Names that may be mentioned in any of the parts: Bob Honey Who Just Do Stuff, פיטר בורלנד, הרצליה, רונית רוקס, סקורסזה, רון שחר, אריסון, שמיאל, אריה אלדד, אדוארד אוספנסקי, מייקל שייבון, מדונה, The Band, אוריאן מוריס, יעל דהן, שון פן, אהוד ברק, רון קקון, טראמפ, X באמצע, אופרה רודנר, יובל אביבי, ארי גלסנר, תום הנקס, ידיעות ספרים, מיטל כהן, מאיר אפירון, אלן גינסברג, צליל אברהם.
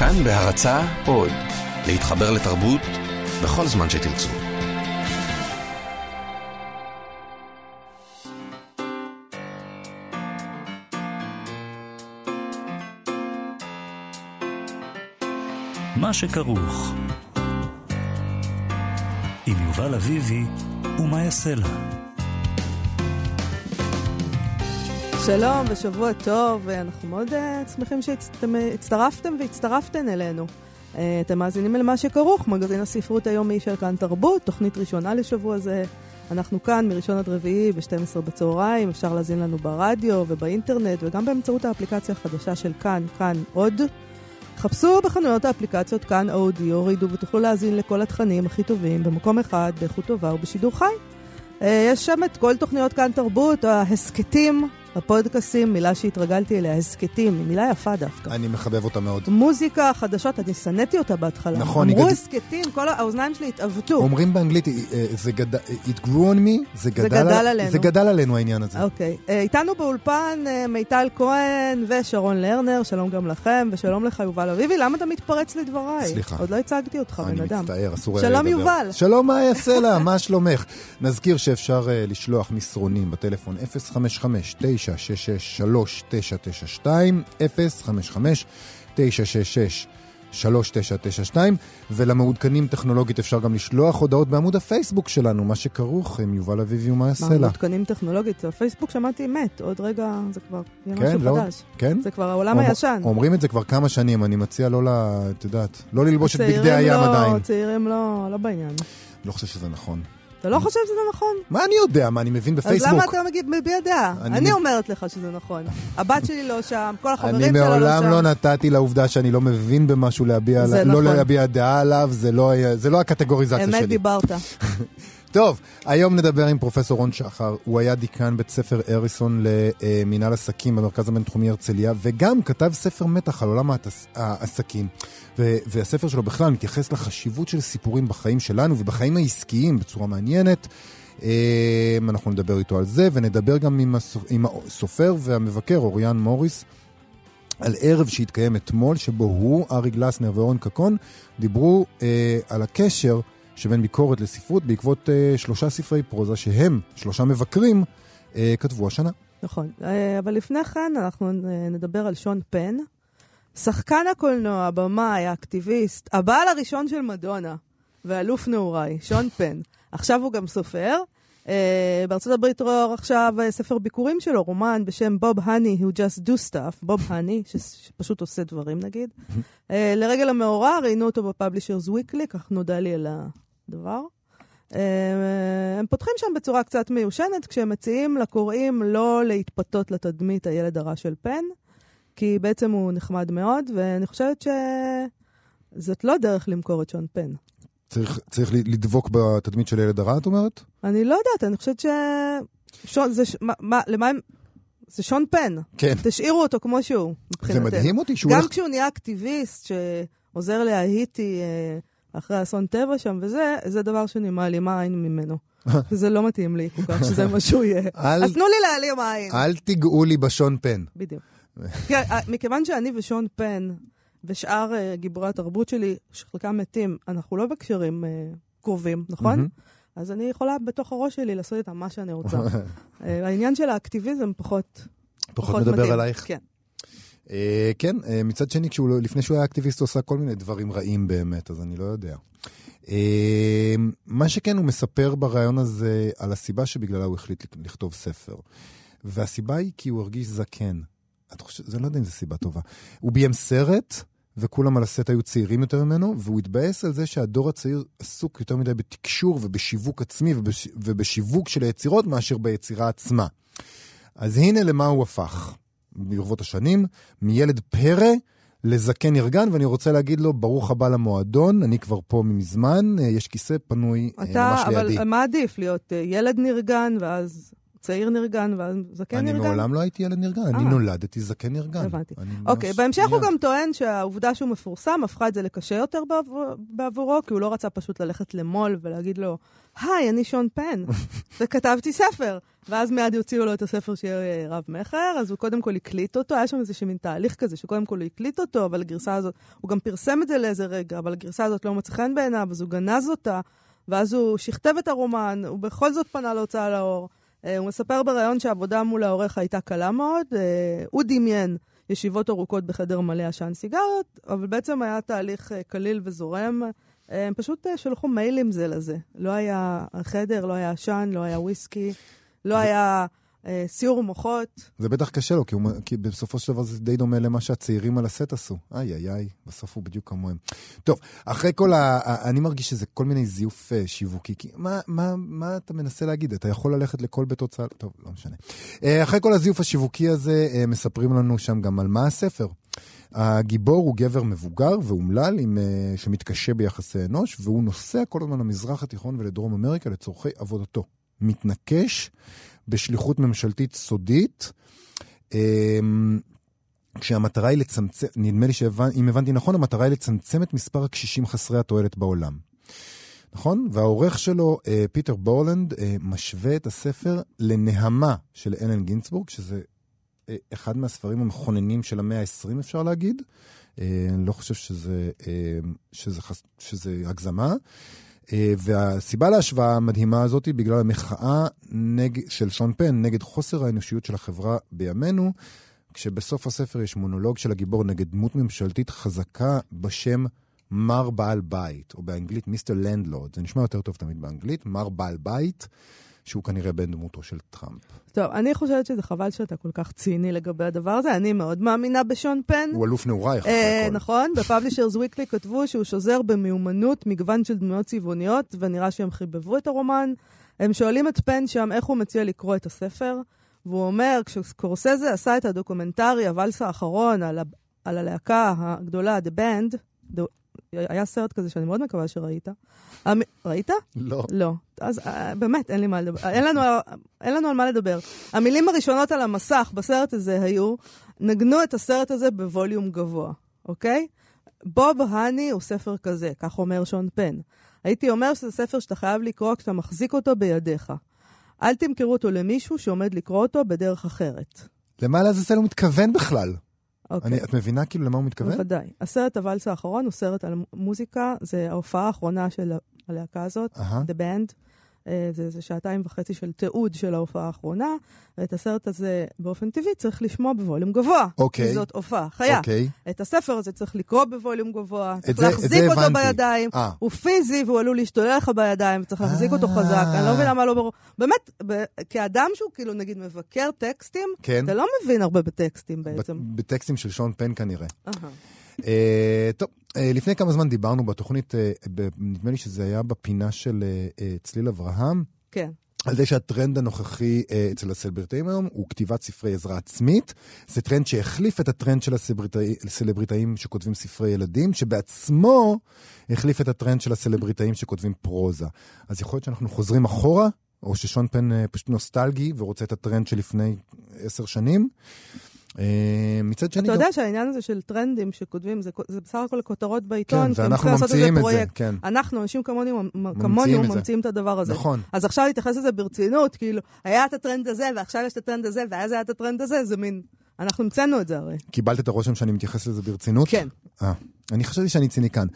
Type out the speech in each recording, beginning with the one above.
כאן בהרצה עוד, להתחבר לתרבות בכל זמן שתרצו. מה שכרוך עם יובל אביבי ומה יעשה לה. שלום ושבוע טוב, אנחנו מאוד שמחים שהצטרפתם והצטרפתן אלינו. אתם מאזינים אל מה שכרוך, מגזין הספרות היומי של כאן תרבות, תוכנית ראשונה לשבוע זה. אנחנו כאן מראשון עד רביעי ב-12 בצהריים, אפשר להזין לנו ברדיו ובאינטרנט וגם באמצעות האפליקציה החדשה של כאן, כאן עוד. חפשו בחנויות האפליקציות כאן אודי, הורידו ותוכלו להזין לכל התכנים הכי טובים במקום אחד, באיכות טובה ובשידור חי. יש שם את כל תוכניות כאן תרבות, ההסקטים, הפודקאסים, מילה שהתרגלתי אליה, הסקטים, מילה יפה דווקא. אני מחבב אותה מאוד. מוזיקה, חדשות, אני סנתי אותה בהתחלה. נכון. אמרו הסקטים, כל האוזניים שלי התאבטו. אומרים באנגלית, it grew on me, זה גדל עלינו העניין הזה. אוקיי. איתנו באולפן מיטל כהן ושרון לרנר, שלום גם לכם, ושלום לך יובל אביבי, למה אתה מתפרץ לדבריי? סליחה. עוד לא הצגתי אותך, בן אדם. אני מצטער, אסור שלום יובל. שלום, מה יעשה לה? מה שלומך? נזכיר שאפשר לשלוח מסרונים בטלפון 055-966-3992 ולמעודכנים טכנולוגית אפשר גם לשלוח הודעות בעמוד הפייסבוק שלנו, מה שכרוך עם יובל אביבי ומה יעשה לה. מעודכנים טכנולוגית, הפייסבוק שמעתי מת, עוד רגע זה כבר משהו חדש. זה כבר העולם הישן. אומרים את זה כבר כמה שנים, אני מציע לא ללבוש את בגדי הים עדיין. צעירים לא בעניין. לא חושב שזה נכון. אתה לא חושב שזה נכון? מה אני יודע? מה אני מבין בפייסבוק? אז למה אתה מביע דעה? אני אומרת לך שזה נכון. הבת שלי לא שם, כל החברים שלה לא שם. אני מעולם לא נתתי לעובדה שאני לא מבין במשהו להביע דעה עליו, זה לא הקטגוריזציה שלי. אמת דיברת. טוב, היום נדבר עם פרופסור רון שחר, הוא היה דיקן בית ספר אריסון למינהל עסקים במרכז הבינתחומי הרצליה, וגם כתב ספר מתח על עולם העסקים, והספר שלו בכלל מתייחס לחשיבות של סיפורים בחיים שלנו ובחיים העסקיים בצורה מעניינת. אנחנו נדבר איתו על זה, ונדבר גם עם הסופר והמבקר אוריאן מוריס, על ערב שהתקיים אתמול, שבו הוא, ארי גלסנר ורון קקון, דיברו על הקשר שבין ביקורת לספרות, בעקבות שלושה ספרי פרוזה שהם, שלושה מבקרים, כתבו השנה. נכון, אבל לפני כן אנחנו נדבר על שון פן, שחקן הקולנוע, הבמאי, האקטיביסט, הבעל הראשון של מדונה, ואלוף נעוריי, שון פן. עכשיו הוא גם סופר. בארצות הברית רואה עכשיו ספר ביקורים שלו, רומן בשם Bob Honey Who Just Do Stuff, Bob Honey, שפשוט עושה דברים נגיד. לרגל המאורע, ראינו אותו בפאבלישרס וויקלי, כך נודע לי על הדבר. הם פותחים שם בצורה קצת מיושנת, כשהם מציעים לקוראים לא להתפתות לתדמית הילד הרע של פן, כי בעצם הוא נחמד מאוד, ואני חושבת שזאת לא דרך למכור את שון פן. צריך לדבוק בתדמית של ילד הרע, את אומרת? אני לא יודעת, אני חושבת זה שון פן. כן. תשאירו אותו כמו שהוא. זה מדהים אותי שהוא... גם כשהוא נהיה אקטיביסט שעוזר לההיטי אחרי אסון טבע שם וזה, זה דבר שאני מעלימה עין ממנו. זה לא מתאים לי כל כך שזה משהו יהיה. אז תנו לי להעלים עין. אל תיגעו לי בשון פן. בדיוק. מכיוון שאני ושון פן... ושאר גיבורי התרבות שלי, שחלקם מתים, אנחנו לא בקשרים קרובים, נכון? אז אני יכולה בתוך הראש שלי לעשות איתם מה שאני רוצה. העניין של האקטיביזם פחות מדבר עלייך. כן. כן, מצד שני, לפני שהוא היה אקטיביסט, הוא עושה כל מיני דברים רעים באמת, אז אני לא יודע. מה שכן, הוא מספר ברעיון הזה על הסיבה שבגללה הוא החליט לכתוב ספר. והסיבה היא כי הוא הרגיש זקן. זה לא יודע אם זו סיבה טובה. הוא ביים סרט... וכולם על הסט היו צעירים יותר ממנו, והוא התבאס על זה שהדור הצעיר עסוק יותר מדי בתקשור ובשיווק עצמי ובשיווק של היצירות מאשר ביצירה עצמה. אז הנה למה הוא הפך. ברבות השנים, מילד פרא לזקן ארגן, ואני רוצה להגיד לו, ברוך הבא למועדון, אני כבר פה ממזמן, יש כיסא פנוי ממש לידי. אבל מה עדיף? להיות ילד נרגן ואז... צעיר נרגן, וזקן נרגן. אני מעולם לא הייתי ילד נרגן, אני נולדתי זקן נרגן. הבנתי. אוקיי, בהמשך הוא גם טוען שהעובדה שהוא מפורסם, הפכה את זה לקשה יותר בעבורו, כי הוא לא רצה פשוט ללכת למול ולהגיד לו, היי, אני שון פן, וכתבתי ספר. ואז מיד יוציאו לו את הספר שיהיה רב מחר, אז הוא קודם כל הקליט אותו, היה שם איזשהו מין תהליך כזה, שקודם כל הוא הקליט אותו, אבל הגרסה הזאת, הוא גם פרסם את זה לאיזה רגע, אבל הגרסה הזאת לא מצאה חן בעיניו, אז הוא גנז אותה, ואז הוא שכתב את הרומן, הוא בכל זאת פנה להוצאה לאור. הוא מספר בראיון שהעבודה מול העורך הייתה קלה מאוד, הוא דמיין ישיבות ארוכות בחדר מלא עשן סיגריות, אבל בעצם היה תהליך קליל וזורם, הם פשוט שלחו מיילים זה לזה. לא היה חדר, לא היה עשן, לא היה וויסקי, לא היה סיור מוחות. זה בטח קשה לו, כי בסופו של דבר זה די דומה למה שהצעירים על הסט עשו. איי, איי, איי, בסוף הוא בדיוק כמוהם. טוב, אחרי כל אני מרגיש שזה כל מיני זיוף שיווקי, כי מה אתה מנסה להגיד? אתה יכול ללכת לכל בית הוצאה? טוב, לא משנה. אחרי כל הזיוף השיווקי הזה, מספרים לנו שם גם על מה הספר. הגיבור הוא גבר מבוגר ואומלל שמתקשה ביחסי אנוש, והוא נוסע כל הזמן למזרח התיכון ולדרום אמריקה לצורכי עבודתו. מתנקש בשליחות ממשלתית סודית, כשהמטרה היא לצמצם, נדמה לי שאם הבנתי נכון, המטרה היא לצמצם את מספר הקשישים חסרי התועלת בעולם. נכון? והעורך שלו, פיטר בורלנד, משווה את הספר לנהמה של אלן גינסברג, שזה אחד מהספרים המכוננים של המאה ה-20, אפשר להגיד. אני לא חושב שזה הגזמה. והסיבה להשוואה המדהימה הזאת היא בגלל המחאה של שון פן נגד חוסר האנושיות של החברה בימינו, כשבסוף הספר יש מונולוג של הגיבור נגד דמות ממשלתית חזקה בשם מר בעל בית, או באנגלית מיסטר לנדלורד. זה נשמע יותר טוב תמיד באנגלית, מר בעל בית, שהוא כנראה בן דמותו של טראמפ. טוב, אני חושבת שזה חבל שאתה כל כך ציני לגבי הדבר הזה, אני מאוד מאמינה בשון פן. הוא אלוף נעורייך. נכון, בפאבלישרס וויקלי כתבו שהוא שוזר במיומנות מגוון של דמויות צבעוניות, ונראה שהם חיבבו את הרומן. הם שואלים את פן שם איך הוא מציע לקרוא את הספר, והוא אומר, כשסקורסזה עשה את הדוקומנטרי, הוולס האחרון על הלהקה הגדולה, The Band, היה סרט כזה שאני מאוד מקווה שראית. ראית? לא. לא. אז באמת אין לי מה לדבר. אין לנו על מה לדבר. המילים הראשונות על המסך בסרט הזה היו, נגנו את הסרט הזה בווליום גבוה. אוקיי? בוב הני הוא ספר כזה, כך אומר שון פן. הייתי אומר שזה ספר שאתה חייב לקרוא כשאתה מחזיק אותו בידיך. אל תמכרו אותו למישהו שעומד לקרוא אותו בדרך אחרת. למעלה זה לא מתכוון בכלל. את מבינה כאילו למה הוא מתכוון? בוודאי. הסרט הוולס האחרון הוא סרט על מוזיקה, זה ההופעה האחרונה של הלהקה הזאת, The Band, זה 2.5 שעות של תיעוד של ההופעה האחרונה, את הסרט הזה באופן טבעי צריך לשמוע בווליום גבוה, כי זאת הופעה חיה. את הספר הזה צריך לקרוא בווליום גבוה, צריך להחזיק אותו בידיים, הוא פיזי והוא עלול להשתולל לך בידיים, צריך להחזיק אותו חזק, אני לא מבינה מה לא ברור. באמת, כאדם שהוא כאילו נגיד מבקר טקסטים, אתה לא מבין הרבה בטקסטים בעצם. בטקסטים של שון פן כנראה. טוב, לפני כמה זמן דיברנו בתוכנית, נדמה לי שזה היה בפינה של צליל אברהם, כן. על זה שהטרנד הנוכחי אצל הסלבריטאים היום הוא כתיבת ספרי עזרה עצמית. זה טרנד שהחליף את הטרנד של הסלבריטאים שכותבים ספרי ילדים, שבעצמו החליף את הטרנד של הסלבריטאים שכותבים פרוזה. אז יכול להיות שאנחנו חוזרים אחורה, או ששון פן פשוט נוסטלגי ורוצה את הטרנד שלפני 10 שנים, מצד שני אתה יודע שהעניין הזה של טרנדים שכותבים, זה בסך הכל כותרות בעיתון, ואנחנו ממציאים את זה. אנחנו, אנשים כמונו, ממציאים את הדבר הזה. אז עכשיו להתייחס לזה ברצינות, כאילו, היה את הטרנד הזה, ועכשיו יש את הטרנד הזה, ואז היה את הטרנד הזה, זה מין, אנחנו מצאנו את זה הרי. קיבלת את הרושם שאני מתייחס לזה ברצינות? כן. אני חשבתי שאני ציניקן.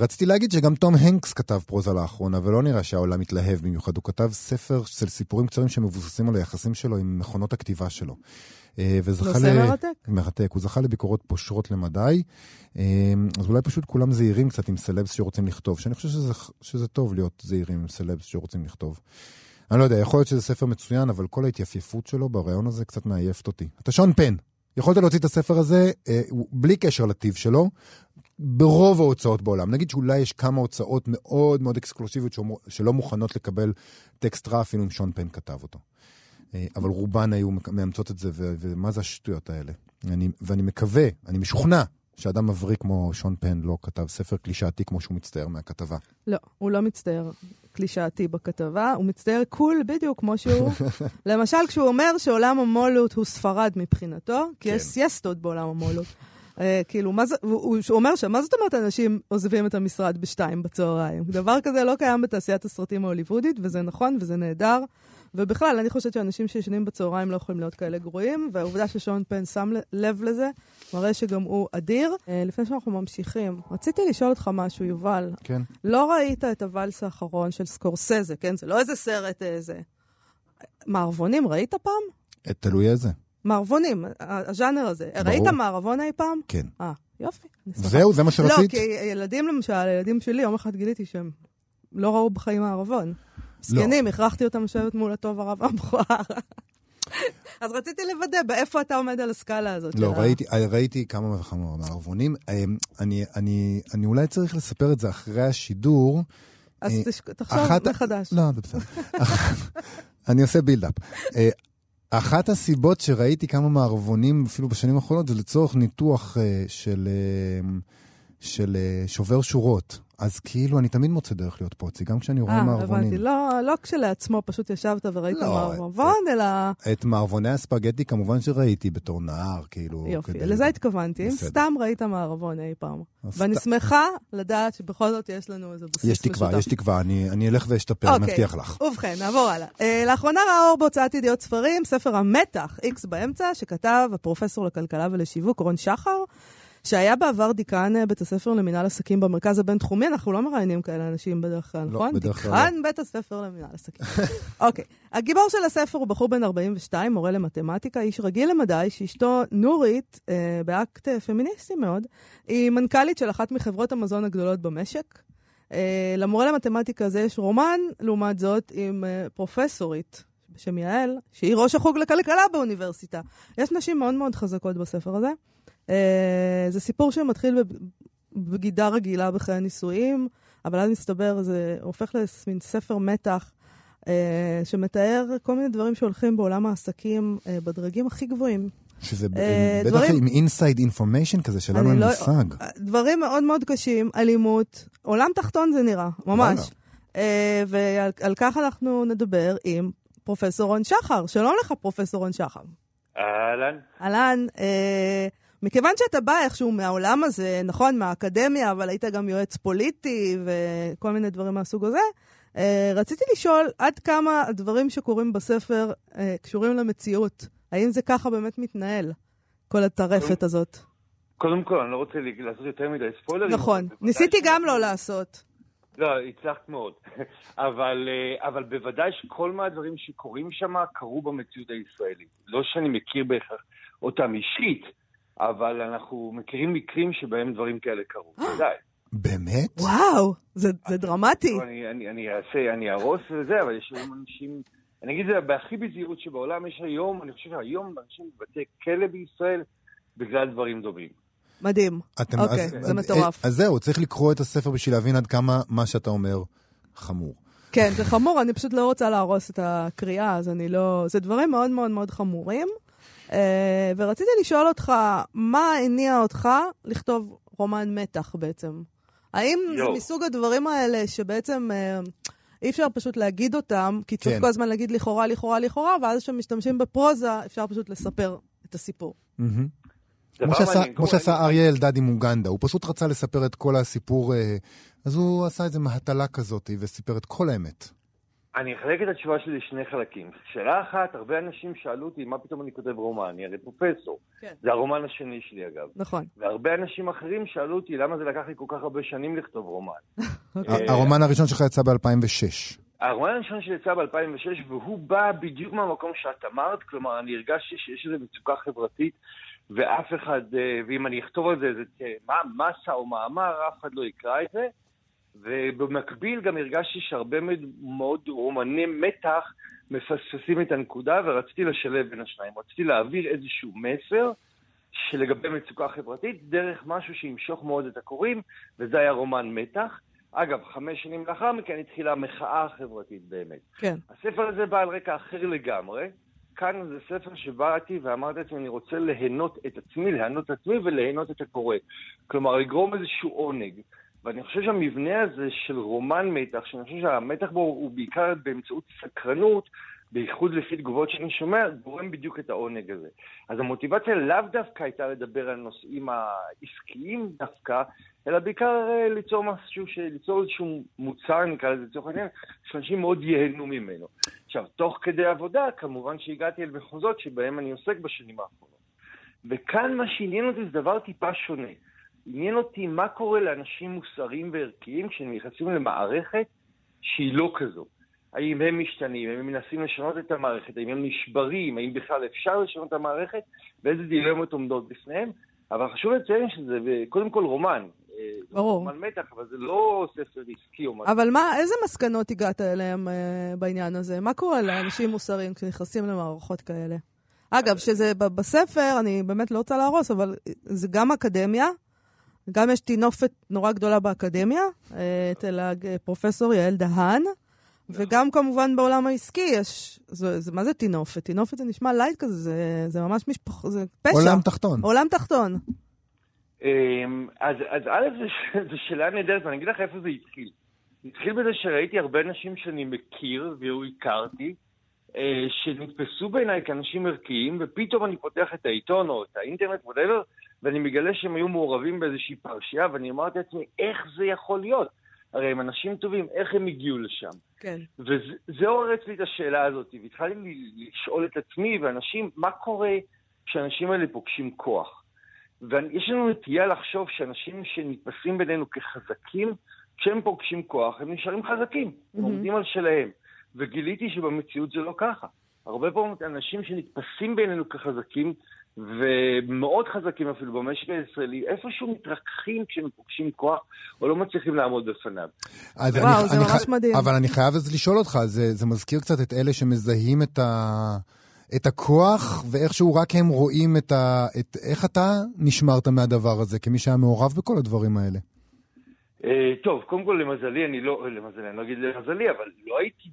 רציתי להגיד שגם תום הנקס כתב פרוזה לאחרונה, ולא נראה שהעולם מתלהב במיוחד. הוא כתב ספר של סיפורים קצרים שמבוססים על היחסים שלו עם מכונות הכתיבה שלו. מרתק. הוא זכה לביקורות פושרות למדי, אז אולי פשוט כולם זהירים קצת עם סלבס שרוצים לכתוב, שאני חושב שזה טוב להיות זהירים עם סלבס שרוצים לכתוב. אני לא יודע, יכול להיות שזה ספר מצוין, אבל כל ההתייפייפות שלו ברעיון הזה קצת מעייפת אותי. אתה שון פן, יכולת להוציא את הספר הזה בלי קשר לטיב שלו, ברוב ההוצאות בעולם. נגיד שאולי יש כמה הוצאות מאוד מאוד אקסקלוסיביות שלא מוכנות לקבל טקסט רע אפילו אם שון פן כתב אותו. אבל רובן היו מאמצות את זה, ומה זה השטויות האלה? ואני מקווה, אני משוכנע, שאדם מבריק כמו שון פן לא כתב ספר קלישאתי כמו שהוא מצטער מהכתבה. לא, הוא לא מצטער קלישאתי בכתבה, הוא מצטער קול בדיוק כמו שהוא. למשל, כשהוא אומר שעולם המולות הוא ספרד מבחינתו, כי יש סייסטות בעולם המולות. כאילו, הוא אומר שמה זאת אומרת אנשים עוזבים את המשרד בשתיים בצהריים? דבר כזה לא קיים בתעשיית הסרטים ההוליוודית, וזה נכון וזה נהדר. ובכלל, אני חושבת שאנשים שישנים בצהריים לא יכולים להיות כאלה גרועים, והעובדה ששון פן שם לב לזה, מראה שגם הוא אדיר. לפני שאנחנו ממשיכים, רציתי לשאול אותך משהו, יובל. כן. לא ראית את הוואלס האחרון של סקורסזה, כן? זה לא איזה סרט, איזה... מערבונים, ראית פעם? תלוי איזה. מערבונים, הז'אנר הזה. ברור. ראית מערבון אי פעם? כן. יופי. זהו, זה מה שרצית? לא, כי ילדים למשל, הילדים שלי, יום אחד גיליתי שהם לא ראו בחיים מערבון. סגנים, הכרחתי אותם לשבת מול הטוב הרב המכוער. אז רציתי לוודא, באיפה אתה עומד על הסקאלה הזאת? לא, ראיתי כמה וכמה מערבונים. אני אולי צריך לספר את זה אחרי השידור. אז תחשוב מחדש. לא, זה בסדר. אני עושה בילדאפ. אחת הסיבות שראיתי כמה מערבונים, אפילו בשנים האחרונות, זה לצורך ניתוח של שובר שורות. אז כאילו, אני תמיד מוצא דרך להיות פוצי, גם כשאני רואה מערבונים. לא כשלעצמו, פשוט ישבת וראית מערבון, אלא... את מערבוני הספגטי כמובן שראיתי בתור נער, כאילו... יופי, לזה התכוונתי, סתם ראית מערבון אי פעם. ואני שמחה לדעת שבכל זאת יש לנו איזה בסיס משותף. יש תקווה, אני אלך ואשתפר, מבטיח לך. ובכן, נעבור הלאה. לאחרונה ראה אור בהוצאת ידיעות ספרים, ספר המתח, X באמצע, שכתב הפרופסור לכלכלה ולשיווק, רון שחר, שהיה בעבר דיקן בית הספר למינהל עסקים במרכז הבינתחומי, אנחנו לא מראיינים כאלה אנשים בדרך כלל, נכון? דיקן בית הספר למינהל עסקים. אוקיי. הגיבור של הספר הוא בחור בן 42, מורה למתמטיקה, איש רגיל למדי, שאשתו נורית, באקט פמיניסטי מאוד, היא מנכ"לית של אחת מחברות המזון הגדולות במשק. למורה למתמטיקה הזה יש רומן, לעומת זאת, עם פרופסורית שמיאל, שהיא ראש החוג לכלכלה באוניברסיטה. יש נשים מאוד מאוד חזקות בספר הזה. זה סיפור שמתחיל בבגידה רגילה בחיי הנישואים, אבל אז מסתבר, זה הופך למין ספר מתח שמתאר כל מיני דברים שהולכים בעולם העסקים בדרגים הכי גבוהים. שזה בטח עם אינסייד אינפורמיישן כזה שלנו אין מושג. דברים מאוד מאוד קשים, אלימות, עולם תחתון זה נראה, ממש. ועל כך אנחנו נדבר עם פרופסור רון שחר. שלום לך פרופסור רון שחר. אהלן. אהלן. מכיוון שאתה בא איכשהו מהעולם הזה, נכון, מהאקדמיה, אבל היית גם יועץ פוליטי וכל מיני דברים מהסוג הזה, רציתי לשאול עד כמה הדברים שקורים בספר קשורים למציאות. האם זה ככה באמת מתנהל, כל הטרפת הזאת? קודם כל, אני לא רוצה לעשות יותר מדי ספוילרים. נכון, ניסיתי גם לא לעשות. לא, הצלחת מאוד. אבל בוודאי שכל מהדברים שקורים שם קרו במציאות הישראלית. לא שאני מכיר בהכרח אותם אישית, אבל אנחנו מכירים מקרים שבהם דברים כאלה קרו. ודאי. באמת? וואו, זה דרמטי. אני ארוס וזה, אבל יש היום אנשים, אני אגיד את זה בהכי בזהירות שבעולם, יש היום, אני חושב שהיום אנשים בתי כלא בישראל, בגלל דברים דומים. מדהים. אוקיי, זה מטורף. אז זהו, צריך לקרוא את הספר בשביל להבין עד כמה מה שאתה אומר חמור. כן, זה חמור, אני פשוט לא רוצה להרוס את הקריאה, אז אני לא... זה דברים מאוד מאוד מאוד חמורים. ורציתי לשאול אותך, מה הניע אותך לכתוב רומן מתח בעצם? האם זה מסוג הדברים האלה שבעצם אי אפשר פשוט להגיד אותם, כי צריך כל הזמן להגיד לכאורה, לכאורה, לכאורה, ואז כשמשתמשים בפרוזה אפשר פשוט לספר את הסיפור. כמו שעשה אריה אלדד עם אוגנדה, הוא פשוט רצה לספר את כל הסיפור, אז הוא עשה איזה מהטלה כזאת וסיפר את כל האמת. אני אחלק את התשובה שלי לשני חלקים. שאלה אחת, הרבה אנשים שאלו אותי, מה פתאום אני כותב רומן? אני הרי פרופסור. כן. זה הרומן השני שלי, אגב. נכון. והרבה אנשים אחרים שאלו אותי, למה זה לקח לי כל כך הרבה שנים לכתוב רומן? הרומן הראשון שלך יצא ב-2006. הרומן הראשון שלי יצא ב-2006, והוא בא בדיוק מהמקום שאת אמרת, כלומר, אני הרגשתי שיש איזו מצוקה חברתית, ואף אחד, ואם אני אכתוב על זה, זה מסה או מאמר, אף אחד לא יקרא את זה. ובמקביל גם הרגשתי שהרבה מאוד רומני מתח מפספסים את הנקודה, ורציתי לשלב בין השניים. רציתי להעביר איזשהו מסר שלגבי מצוקה חברתית, דרך משהו שימשוך מאוד את הקוראים, וזה היה רומן מתח. אגב, 5 שנים לאחר מכן התחילה המחאה החברתית באמת. כן. הספר הזה בא על רקע אחר לגמרי, כאן זה ספר שבאתי ואמרתי לעצמי, אני רוצה ליהנות את עצמי וליהנות את הקורא. כלומר, לגרום איזשהו עונג. ואני חושב שהמבנה הזה של רומן מתח, שאני חושב שהמתח בו הוא בעיקר באמצעות סקרנות, בייחוד לפי תגובות שאני שומע, גורם בדיוק את העונג הזה. אז המוטיבציה לאו דווקא הייתה לדבר על נושאים העסקיים דווקא, אלא בעיקר ליצור משהו, ליצור איזשהו מוצר, נקרא לזה לצורך העניין, שאנשים מאוד ייהנו ממנו. עכשיו, תוך כדי עבודה, כמובן שהגעתי אל מחוזות שבהם אני עוסק בשנים האחרונות. וכאן מה שעניין אותי זה דבר טיפה שונה. עניין אותי מה קורה לאנשים מוסריים וערכיים כשהם נכנסים למערכת שהיא לא כזו. האם הם משתנים, האם הם מנסים לשנות את המערכת, האם הם נשברים, האם בכלל אפשר לשנות את המערכת, ואיזה דילמות עומדות בפניהם. אבל חשוב לציין שזה, קודם כל רומן. ברור. רומן מתח, אבל זה לא ספר עסקי או משהו. אבל מה, איזה מסקנות הגעת אליהם בעניין הזה? מה קורה לאנשים מוסריים כשנכנסים למערכות כאלה? אגב, שזה בספר, אני באמת לא רוצה להרוס, אבל זה גם אקדמיה, גם יש תינופת נורא גדולה באקדמיה, אצל פרופסור יעל דהן, וגם כמובן בעולם העסקי יש, מה זה תינופת? תינופת זה נשמע לייט כזה, זה ממש משפחה, זה פשע. עולם תחתון. עולם תחתון. אז א' זה שאלה נהדרת, ואני אגיד לך איפה זה התחיל. התחיל בזה שראיתי הרבה אנשים שאני מכיר, והוא הכרתי, שנתפסו בעיניי כאנשים ערכיים, ופתאום אני פותח את העיתון או את האינטרנט וואטאבר, ואני מגלה שהם היו מעורבים באיזושהי פרשייה, ואני אמרתי לעצמי, איך זה יכול להיות? הרי הם אנשים טובים, איך הם הגיעו לשם? כן. וזה עורר אצלי את השאלה הזאת, והתחלתי לשאול את עצמי ואנשים, מה קורה כשאנשים האלה פוגשים כוח? ויש לנו נטייה לחשוב שאנשים שנתפסים בינינו כחזקים, כשהם פוגשים כוח, הם נשארים חזקים, הם עומדים על שלהם. וגיליתי שבמציאות זה לא ככה. הרבה פעמים אנשים שנתפסים בינינו כחזקים, ומאוד חזקים אפילו במשק הישראלי, איפשהו מתרככים כשהם פוגשים כוח, או לא מצליחים לעמוד בפניו. וואו, זה ממש מדהים. אבל אני חייב לשאול אותך, זה מזכיר קצת את אלה שמזהים את הכוח, ואיכשהו רק הם רואים איך אתה נשמרת מהדבר הזה, כמי שהיה מעורב בכל הדברים האלה. טוב, קודם כל למזלי, אני לא אגיד למזלי, אבל לא הייתי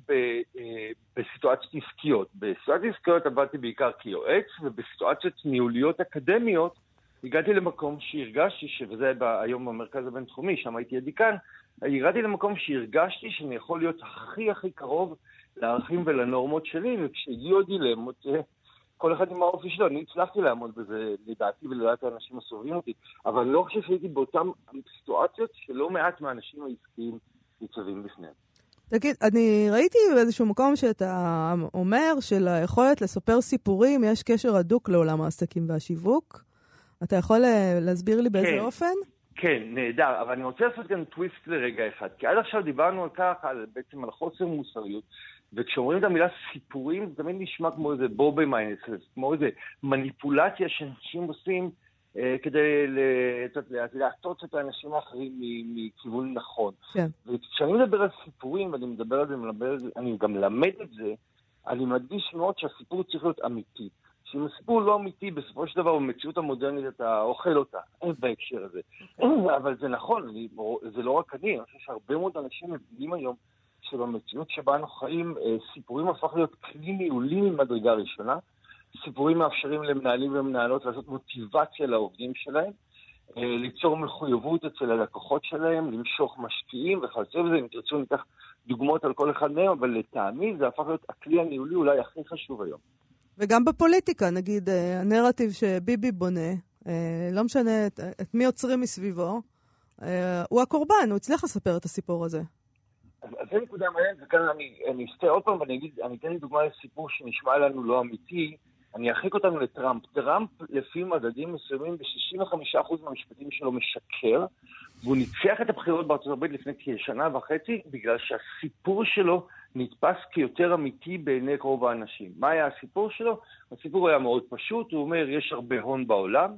בסיטואציות עסקיות. בסיטואציות עסקיות עבדתי בעיקר כיועץ, ובסיטואציות ניהוליות אקדמיות הגעתי למקום שהרגשתי, וזה היום במרכז הבינתחומי, שם הייתי הדיקן, הגעתי למקום שהרגשתי שאני יכול להיות הכי הכי קרוב לערכים ולנורמות שלי, וכשהגיעו דילמות, כל אחד עם האופי שלו, אני הצלחתי לעמוד בזה לדעתי ולדעת האנשים הסובבים אותי, אבל אני לא חושב שהייתי באותן סיטואציות שלא מעט מהאנשים העסקיים ניצבים בפניהם. תגיד, אני ראיתי באיזשהו מקום שאתה אומר שליכולת לספר סיפורים יש קשר הדוק לעולם העסקים והשיווק. אתה יכול להסביר לי באיזה אופן? כן, נהדר, אבל אני רוצה לעשות כאן טוויסט לרגע אחד, כי עד עכשיו דיברנו על כך, בעצם על חוסר מוסריות, וכשאומרים את המילה סיפורים, זה תמיד נשמע כמו איזה בובי מיינס, כמו איזה מניפולציה שאנשים עושים כדי להטות את האנשים האחרים מכיוון נכון. כן. וכשאני מדבר על סיפורים, ואני מדבר על זה, אני גם למד את זה, אני מדגיש מאוד שהסיפור צריך להיות אמיתי. שאם הסיפור לא אמיתי, בסופו של דבר, במציאות המודרנית אתה אוכל אותה, בהקשר הזה. אבל זה נכון, זה לא רק אני, אני חושב שהרבה מאוד אנשים מבינים היום, שבמציאות שבה אנחנו חיים, סיפורים הפך להיות כלי ניהולי ממדרגה ראשונה. סיפורים מאפשרים למנהלים ומנהלות לעשות מוטיבציה לעובדים שלהם, ליצור מחויבות אצל הלקוחות שלהם, למשוך משקיעים וכיוצא בזה. אם תרצו ניקח דוגמאות על כל אחד מהם, אבל לטעמי זה הפך להיות הכלי הניהולי אולי הכי חשוב היום. וגם בפוליטיקה, נגיד, הנרטיב שביבי בונה, לא משנה את מי עוצרים מסביבו, הוא הקורבן, הוא הצליח לספר את הסיפור הזה. אז זה נקודה מעניין, וכאן אני אסתה עוד פעם, ואני אתן לי דוגמה לסיפור שנשמע לנו לא אמיתי, אני ארחיק אותנו לטראמפ. טראמפ, לפי מדדים מסוימים, ב-65% מהמשפטים שלו משקר, והוא ניצח את הבחירות בארצות הברית לפני כשנה וחצי, בגלל שהסיפור שלו נתפס כיותר אמיתי בעיני רוב האנשים. מה היה הסיפור שלו? הסיפור היה מאוד פשוט, הוא אומר, יש הרבה הון בעולם,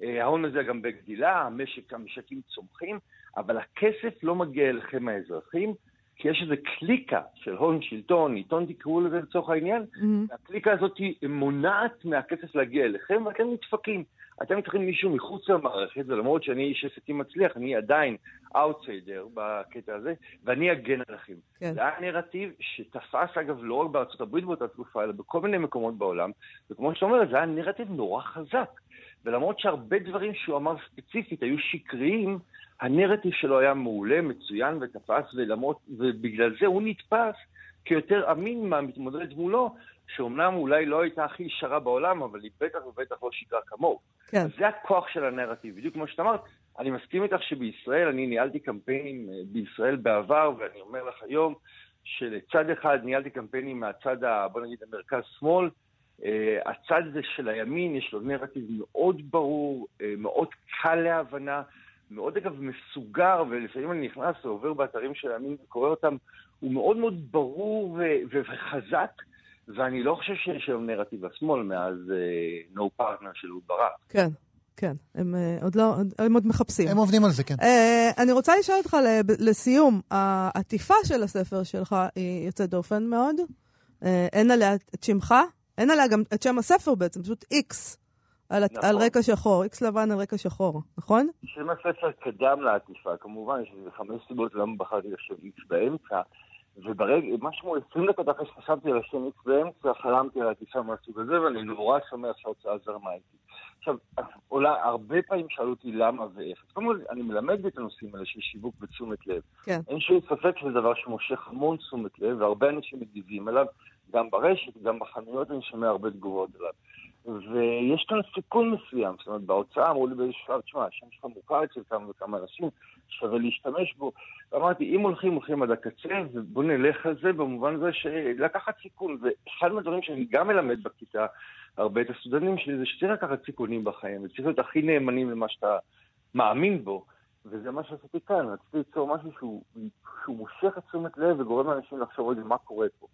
ההון הזה גם בגדילה, המשקים צומחים, אבל הכסף לא מגיע אליכם האזרחים, כי יש איזו קליקה של הון, שלטון, עיתון תקראו לזה לצורך העניין, הקליקה הזאת מונעת מהכסף להגיע אליכם, ואתם נדפקים. אתם צריכים מישהו מחוץ למערכת, ולמרות שאני איש עסקים מצליח, אני עדיין אאוטסיידר בקטע הזה, ואני אגן עליכם. כן. זה היה נרטיב שתפס, אגב, לא רק בארצות הברית באותה תקופה, אלא בכל מיני מקומות בעולם, וכמו שאתה אומרת, זה היה נרטיב נורא חזק. ולמרות שהרבה דברים שהוא אמר ספציפית היו שקריים, הנרטיב שלו היה מעולה, מצוין ותפס, ובגלל זה הוא נתפס כיותר אמין מהמתמודד מולו, שאומנם אולי לא הייתה הכי ישרה בעולם, אבל היא בטח ובטח לא שקרה כמוהו. כן. זה הכוח של הנרטיב. בדיוק כמו שאת אמרת, אני מסכים איתך שבישראל, אני ניהלתי קמפיינים בישראל בעבר, ואני אומר לך היום, שלצד אחד ניהלתי קמפיינים מהצד, בוא נגיד, המרכז-שמאל, הצד הזה של הימין, יש לו נרטיב מאוד ברור, מאוד קל להבנה, מאוד אגב מסוגר, ולפעמים אני נכנס ועובר באתרים של הימין וקורא אותם, הוא מאוד מאוד ברור וחזק, ואני לא חושב שיש היום נרטיב השמאל מאז נו פרטנר של אהוד ברק. כן, כן, הם עוד מחפשים. הם עובדים על זה, כן. אני רוצה לשאול אותך לסיום, העטיפה של הספר שלך היא יוצאת דופן מאוד, אין עליה את שמך, אין עליה גם את שם הספר בעצם, פשוט X על רקע שחור, X לבן על רקע שחור, נכון? שם הספר קדם לעטיפה, כמובן, יש לי 5 סיבות למה בחרתי לשם X באמצע, וברגע, משהו 20 דקות אחרי שחשבתי על השם X באמצע, חלמתי על העטיפה מהסוג הזה, ואני נורא שמח שההוצאה זרמה איתי. עכשיו, עולה, הרבה פעמים שאלו אותי למה ואיך. כמובן, אני מלמד את הנושאים האלה של שיווק בתשומת לב. כן. אין שום ספק שזה דבר שמושך המון תשומת לב, והרבה אנשים מגיבים עליו, גם ברשת, גם בחנויות, אני שומע הרבה תגובות עליו. ויש כאן סיכון מסוים, זאת אומרת, בהוצאה אמרו לי באיזשהו שלב, תשמע, השם שלך מוכר אצל כמה וכמה אנשים, שווה להשתמש בו. אמרתי, אם הולכים עד הקצה, ובוא נלך על זה, במובן זה שלקחת סיכון. ואחד מהדברים שאני גם מלמד בכיתה, הרבה את הסטודנטים שלי, זה שצריך לקחת סיכונים בחיים, וצריך להיות הכי נאמנים למה שאתה מאמין בו, וזה מה שעשיתי כאן, רציתי ליצור משהו שהוא מושך את תשומת לב, וגורם לאנשים לחשוב רגע מה קורה פה.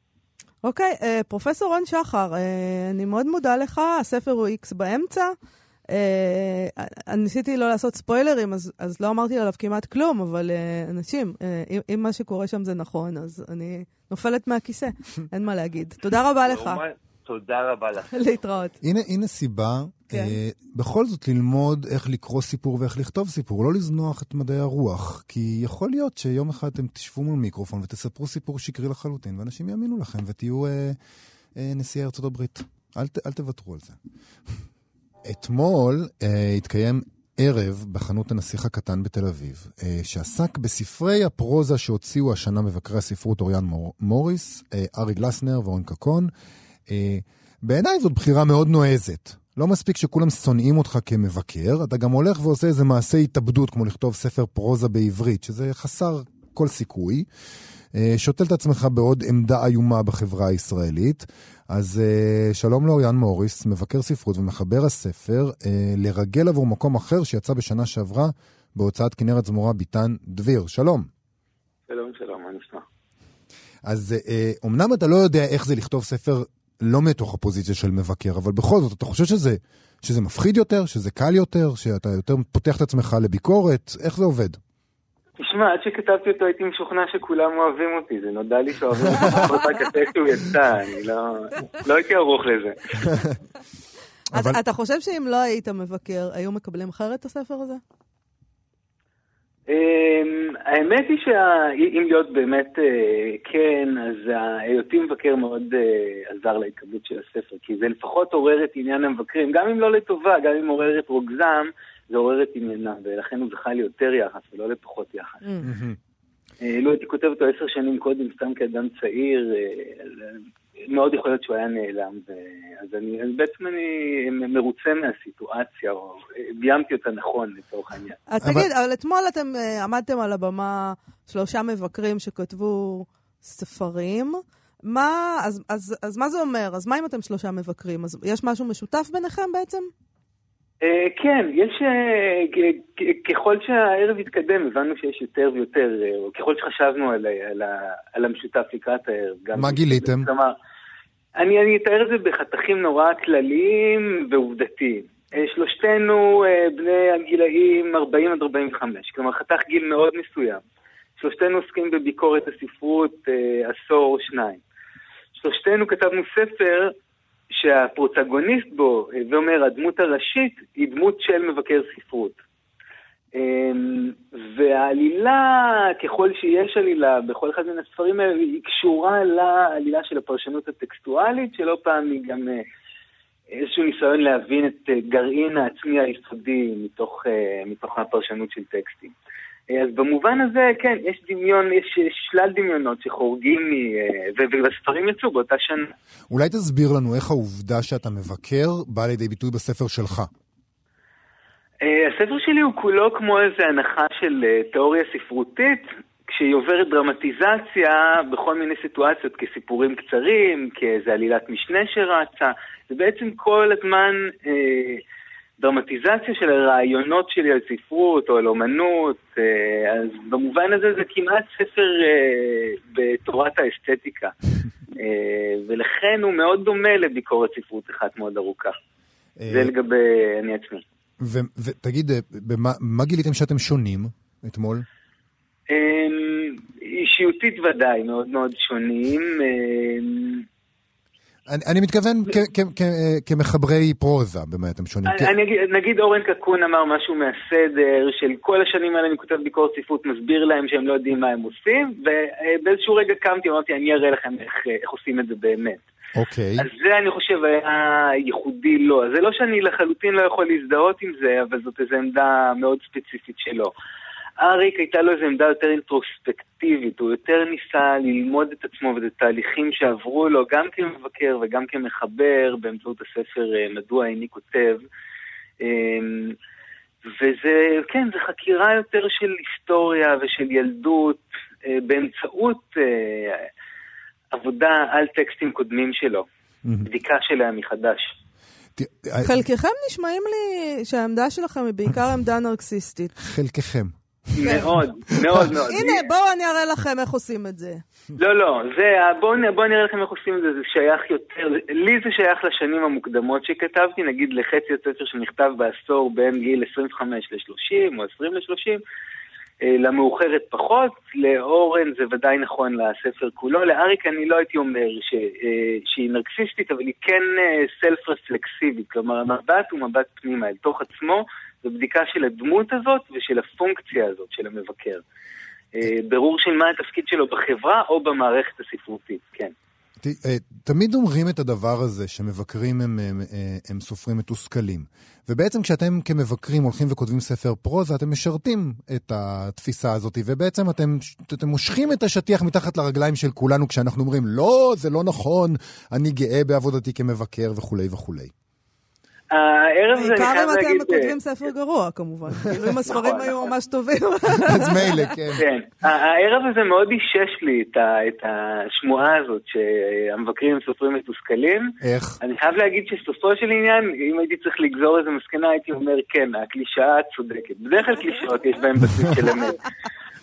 אוקיי, פרופסור רון שחר, אני מאוד מודה לך, הספר הוא X באמצע, אני ניסיתי לא לעשות ספוילרים, אז לא אמרתי עליו כמעט כלום, אבל אנשים, אם מה שקורה שם זה נכון, אז אני נופלת מהכיסא, אין מה להגיד. תודה רבה לך. תודה רבה לך. להתראות. הנה סיבה, בכל זאת ללמוד איך לקרוא סיפור ואיך לכתוב סיפור, לא לזנוח את מדעי הרוח, כי יכול להיות שיום אחד אתם תשבו מול מיקרופון ותספרו סיפור שקרי לחלוטין, ואנשים יאמינו לכם ותהיו נשיאי ארצות הברית. אל תוותרו על זה. אתמול התקיים ערב בחנות הנסיך הקטן בתל אביב, שעסק בספרי הפרוזה שהוציאו השנה מבקרי הספרות אוריאן מוריס, ארי גלסנר ורון קקון, בעיניי זאת בחירה מאוד נועזת. לא מספיק שכולם שונאים אותך כמבקר, אתה גם הולך ועושה איזה מעשה התאבדות, כמו לכתוב ספר פרוזה בעברית, שזה חסר כל סיכוי. שוטל את עצמך בעוד עמדה איומה בחברה הישראלית. אז שלום לאוריאן מוריס, מבקר ספרות ומחבר הספר, לרגל עבור מקום אחר שיצא בשנה שעברה בהוצאת כנרת זמורה ביטן דביר. שלום. שלום, שלום, מה נשמע? אז אומנם אתה לא יודע איך זה לכתוב ספר לא מתוך הפוזיציה של מבקר, אבל בכל זאת, אתה חושב שזה מפחיד יותר, שזה קל יותר, שאתה יותר פותח את עצמך לביקורת? איך זה עובד? תשמע, עד שכתבתי אותו הייתי משוכנע שכולם אוהבים אותי, זה נודע לי שאוהבים אותי רק כתב שהוא יצא, אני לא הייתי ערוך לזה. אתה חושב שאם לא היית מבקר, היו מקבלים אחרת את הספר הזה? האמת היא שאם להיות באמת כן, אז היותי מבקר מאוד עזר להתקבלות של הספר, כי זה לפחות עורר את עניין המבקרים, גם אם לא לטובה, גם אם עורר את רוגזם, זה עורר את עניינה, ולכן הוא זכה לי יותר יחס ולא לפחות יחס. לא הייתי כותב אותו 10 שנים קודם, סתם כאדם צעיר, מאוד יכול להיות שהוא היה נעלם, אז בעצם אני מרוצה מהסיטואציה, או ביימתי אותה נכון לצורך העניין. אז תגיד, אבל אתמול אתם עמדתם על הבמה 3 מבקרים שכתבו ספרים, אז מה זה אומר? אז מה אם אתם 3 מבקרים? יש משהו משותף ביניכם בעצם? כן, יש, ככל שהערב התקדם, הבנו שיש יותר ויותר, ככל שחשבנו על המשותף לקראת הערב. מה גיליתם? כלומר, אני אתאר את זה בחתכים נורא כלליים ועובדתיים. שלושתנו בני הגילאים 40 עד 45, כלומר חתך גיל מאוד מסוים. שלושתנו עוסקים בביקורת הספרות 10 או 2. שלושתנו כתבנו ספר שהפרוטגוניסט בו, ואומר, הדמות הראשית, היא דמות של מבקר ספרות. והעלילה, ככל שיש עלילה, בכל אחד מן הספרים האלה, היא קשורה לעלילה של הפרשנות הטקסטואלית, שלא פעם היא גם איזשהו ניסיון להבין את גרעין העצמי היסודי מתוך הפרשנות של טקסטים. אז במובן הזה, כן, יש דמיון, יש שלל דמיונות שחורגים, ובספרים יצאו באותה שנה. אולי תסביר לנו איך העובדה שאתה מבקר באה לידי ביטוי בספר שלך? הספר שלי הוא כולו כמו איזו הנחה של תיאוריה ספרותית, כשהיא עוברת דרמטיזציה בכל מיני סיטואציות, כסיפורים קצרים, כאיזו עלילת משנה שרצה, זה בעצם כל הזמן דרמטיזציה של הרעיונות שלי על ספרות או על אומנות, אז במובן הזה זה כמעט ספר בתורת האסתטיקה, ולכן הוא מאוד דומה לביקורת ספרות אחת מאוד ארוכה. זה לגבי אני עצמי. ותגיד, מה גיליתם שאתם שונים אתמול? אישיותית ודאי, מאוד מאוד שונים. אני מתכוון כמחברי פרוזה, באמת, אתם שונים. נגיד אורן קקון אמר משהו מהסדר, של כל השנים האלה אני כותב ביקורת ספרות, מסביר להם שהם לא יודעים מה הם עושים, ובאיזשהו רגע קמתי, אמרתי, אני אראה לכם איך עושים את זה באמת. אז זה אני חושב היה ייחודי לו, זה לא שאני לחלוטין לא יכול להזדהות עם זה, אבל זאת איזו עמדה מאוד ספציפית שלו. אריק הייתה לו איזו עמדה יותר אינטרוספקטיבית, הוא יותר ניסה ללמוד את עצמו ואת התהליכים שעברו לו, גם כמבקר וגם כמחבר, באמצעות הספר מדוע איני כותב, וזה, כן, זה חקירה יותר של היסטוריה ושל ילדות, באמצעות עבודה על טקסטים קודמים שלו, בדיקה שלהם מחדש. חלקכם נשמעים לי שהעמדה שלכם היא בעיקר עמדה נרקסיסטית. חלקכם. מאוד, מאוד מאוד. הנה, בואו אני אראה לכם איך עושים את זה. לא, לא, בואו אני אראה לכם איך עושים את זה, זה שייך יותר, לי זה שייך לשנים המוקדמות שכתבתי, נגיד לחצי הספר שנכתב בעשור בין גיל 25 ל-30 או 20 ל-30, למאוחרת פחות, לאורן זה ודאי נכון לספר כולו, לאריק אני לא הייתי אומר שהיא נרקסיסטית, אבל היא כן סלף-רפלקסיבית, כלומר המבט הוא מבט פנימה אל תוך עצמו, זו בדיקה של הדמות הזאת ושל הפונקציה הזאת של המבקר. ברור של מה התפקיד שלו בחברה או במערכת הספרותית, כן. תמיד אומרים את הדבר הזה שמבקרים הם סופרים מתוסכלים, ובעצם כשאתם כמבקרים הולכים וכותבים ספר פרוזה אתם משרתים את התפיסה הזאת, ובעצם אתם מושכים את השטיח מתחת לרגליים של כולנו כשאנחנו אומרים לא, זה לא נכון, אני גאה בעבודתי כמבקר וכולי וכולי. העיקר אם אתם כותבים ספר גרוע כמובן, כאילו אם הספרים היו ממש טובים אז מילא, כן. הערב הזה מאוד אישש לי את השמועה הזאת שהמבקרים סופרים מתוסכלים. אני חייב להגיד שסופו של עניין, אם הייתי צריך לגזור איזה מסקנה הייתי אומר כן, הקלישאה צודקת, בדרך כלל קלישאות יש בהם בסיס של אמת,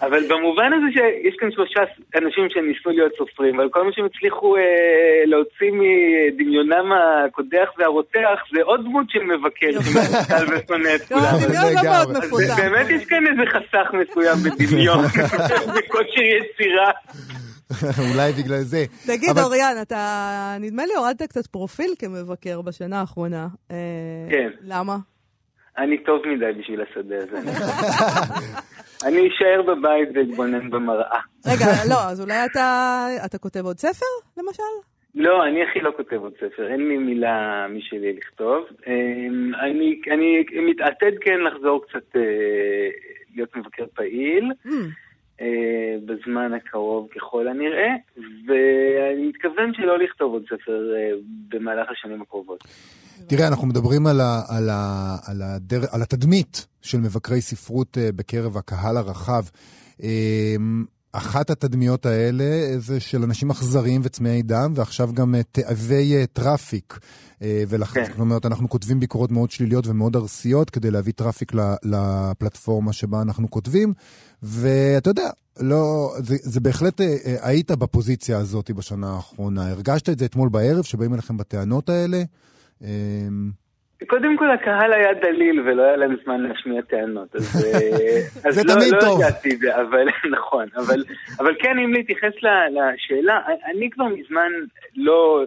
אבל במובן הזה שיש כאן 3 אנשים שניסו להיות סופרים, אבל כל מה שהם הצליחו להוציא מדמיונם הקודח והרותח, זה עוד דמות של מבקר, שמתקל ושונא את כולם. אז באמת יש כאן איזה חסך מסוים בדמיון, בקושר יצירה. אולי בגלל זה. תגיד אוריאן, אתה נדמה לי הורדת קצת פרופיל כמבקר בשנה האחרונה. כן. למה? אני טוב מדי בשביל השדה הזה. אני אשאר בבית ואתבונן במראה. רגע, לא, אז אולי אתה כותב עוד ספר, למשל? לא, אני הכי לא כותב עוד ספר. אין לי מילה משלי לכתוב. אני מתעתד כן לחזור קצת להיות מבקר פעיל, בזמן הקרוב ככל הנראה, ואני מתכוון שלא לכתוב עוד ספר במהלך השנים הקרובות. תראה, אנחנו מדברים על התדמית של מבקרי ספרות בקרב הקהל הרחב. אחת התדמיות האלה זה של אנשים אכזרים וצמאי דם, ועכשיו גם תאבי טראפיק. ולכן אנחנו כותבים ביקורות מאוד שליליות ומאוד הרסיות כדי להביא טראפיק לפלטפורמה שבה אנחנו כותבים. ואתה יודע, לא, זה בהחלט, היית בפוזיציה הזאת בשנה האחרונה. הרגשת את זה אתמול בערב שבאים אליכם בטענות האלה? קודם כל הקהל היה דליל ולא היה להם זמן להשמיע טענות, אז לא הגעתי את זה, אבל נכון, אבל כן, אם להתייחס לשאלה, אני כבר מזמן לא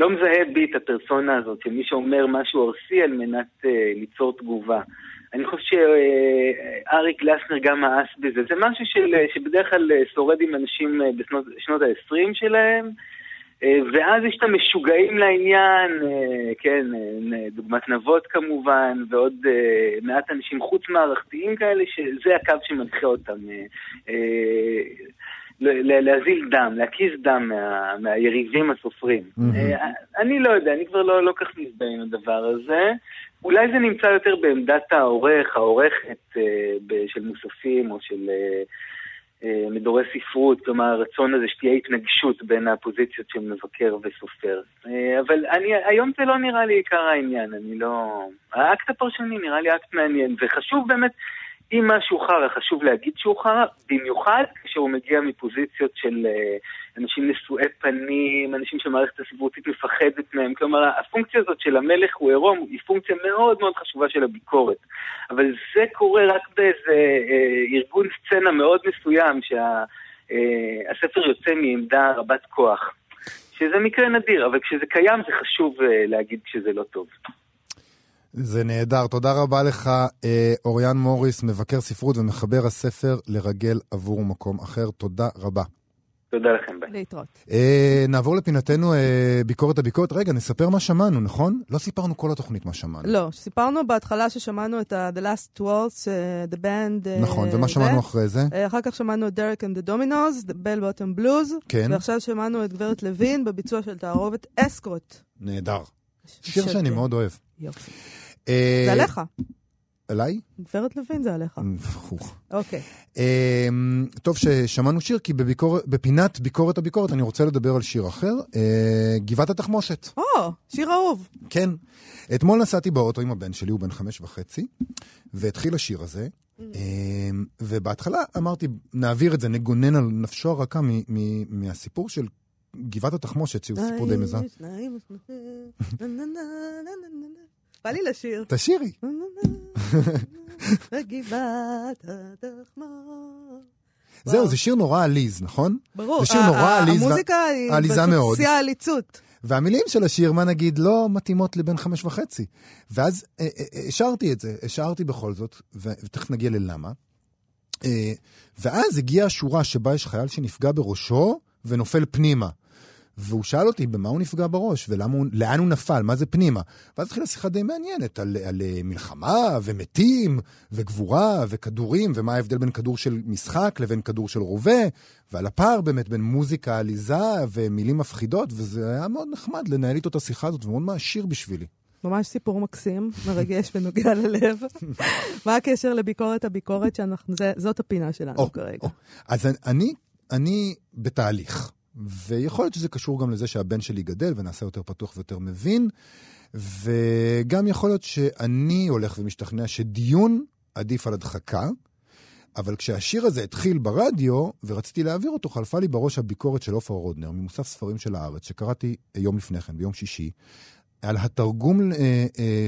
לא מזהה בי את הפרסונה הזאת, שמי שאומר משהו ארסי על מנת ליצור תגובה. אני חושב שארי גלסנר גם מאס בזה. זה משהו שבדרך כלל שורד עם אנשים בשנות ה-20 שלהם, ואז יש את המשוגעים לעניין, כן, דוגמת נבות כמובן, ועוד מעט אנשים חוץ מערכתיים כאלה, שזה הקו שמנחה אותם להזיל דם, להקיז דם מהיריבים הסופרים. אני לא יודע, אני כבר לא כך נזבא עם הדבר הזה. אולי זה נמצא יותר בעמדת העורך, העורכת של מוספים או של מדורי ספרות, כלומר הרצון הזה שתהיה התנגשות בין הפוזיציות של מבקר וסופר. אבל היום זה לא נראה לי עיקר העניין, אני לא... האקט הפרשני נראה לי אקט מעניין, וחשוב באמת, אם משהו חרא, חשוב להגיד שהוא חרא, במיוחד כשהוא מגיע מפוזיציות של אנשים נשואי פנים, אנשים שמערכת הספרותית מפחדת מהם, כלומר, הפונקציה הזאת של המלך הוא עירום, היא פונקציה מאוד מאוד חשובה של הביקורת, אבל זה קורה רק באיזה ארגון סצנה מאוד מסוים, שהספר יוצא מעמדה רבת כוח, שזה מקרה נדיר, אבל כשזה קיים זה חשוב להגיד שזה לא טוב. זה נהדר, תודה רבה לך אוריאן מוריס, מבקר ספרות ומחבר הספר לרגל עבור מקום אחר, תודה רבה. תודה לכם, ביי. להתראות. נעבור לפינתנו ביקורת. רגע, נספר מה שמענו, נכון? לא סיפרנו כל התוכנית מה שמענו. לא, סיפרנו בהתחלה ששמענו את The Last Waltz, The Band. נכון, ומה שמענו אחרי זה? אחר כך שמענו את Derek and the Dominos, The Bell Bottom Blues. כן. ועכשיו שמענו את גברת לוין בביצוע של תערובת אסקוט. נהדר. שיר שאני מאוד אוהב. יופי. זה עליך? עליי? גברת לוין זה עליך. אוקיי. טוב ששמענו שיר, כי בפינת ביקורת הביקורת אני רוצה לדבר על שיר אחר, גבעת התחמושת. שיר אהוב. כן. אתמול נסעתי באוטו עם הבן שלי, הוא בן 5.5, והתחיל השיר הזה, ובהתחלה אמרתי, נעביר את זה, נגונן על נפשו הרכה מהסיפור של גבעת התחמושת, שהוא סיפור די מזה. בא לי לשיר. תשירי. וגבעת התחמושת. זהו, זה שיר נורא עליז, נכון? ברור. זה שיר נורא עליז. המוזיקה היא בפרופסיה העליצות. והמילים של השיר, מה נגיד, לא מתאימות לבין 5.5. ואז השארתי את זה, השארתי בכל זאת, ותכף נגיע ללמה. ואז הגיעה השורה שבה יש חייל שנפגע בראשו, ונופל פנימה. והוא שאל אותי במה הוא נפגע בראש, ולאן הוא נפל, מה זה פנימה. ואז התחילה שיחה די מעניינת על מלחמה, ומתים, וגבורה, וכדורים, ומה ההבדל בין כדור של משחק לבין כדור של רובה, ועל הפער באמת בין מוזיקה, עליזה, ומילים מפחידות, וזה היה מאוד נחמד לנהל איתו את השיחה הזאת, ומאוד מעשיר בשבילי. ממש סיפור מקסים, מרגש ונוגע ללב. מה הקשר לביקורת הביקורת שאנחנו, זאת הפינה שלנו כרגע. אז אני בתהליך, ויכול להיות שזה קשור גם לזה שהבן שלי גדל ונעשה יותר פתוח ויותר מבין, וגם יכול להיות שאני הולך ומשתכנע שדיון עדיף על הדחקה, אבל כשהשיר הזה התחיל ברדיו ורציתי להעביר אותו, חלפה לי בראש הביקורת של אופרה רודנר, ממוסף ספרים של הארץ, שקראתי יום לפני כן, ביום שישי, על התרגום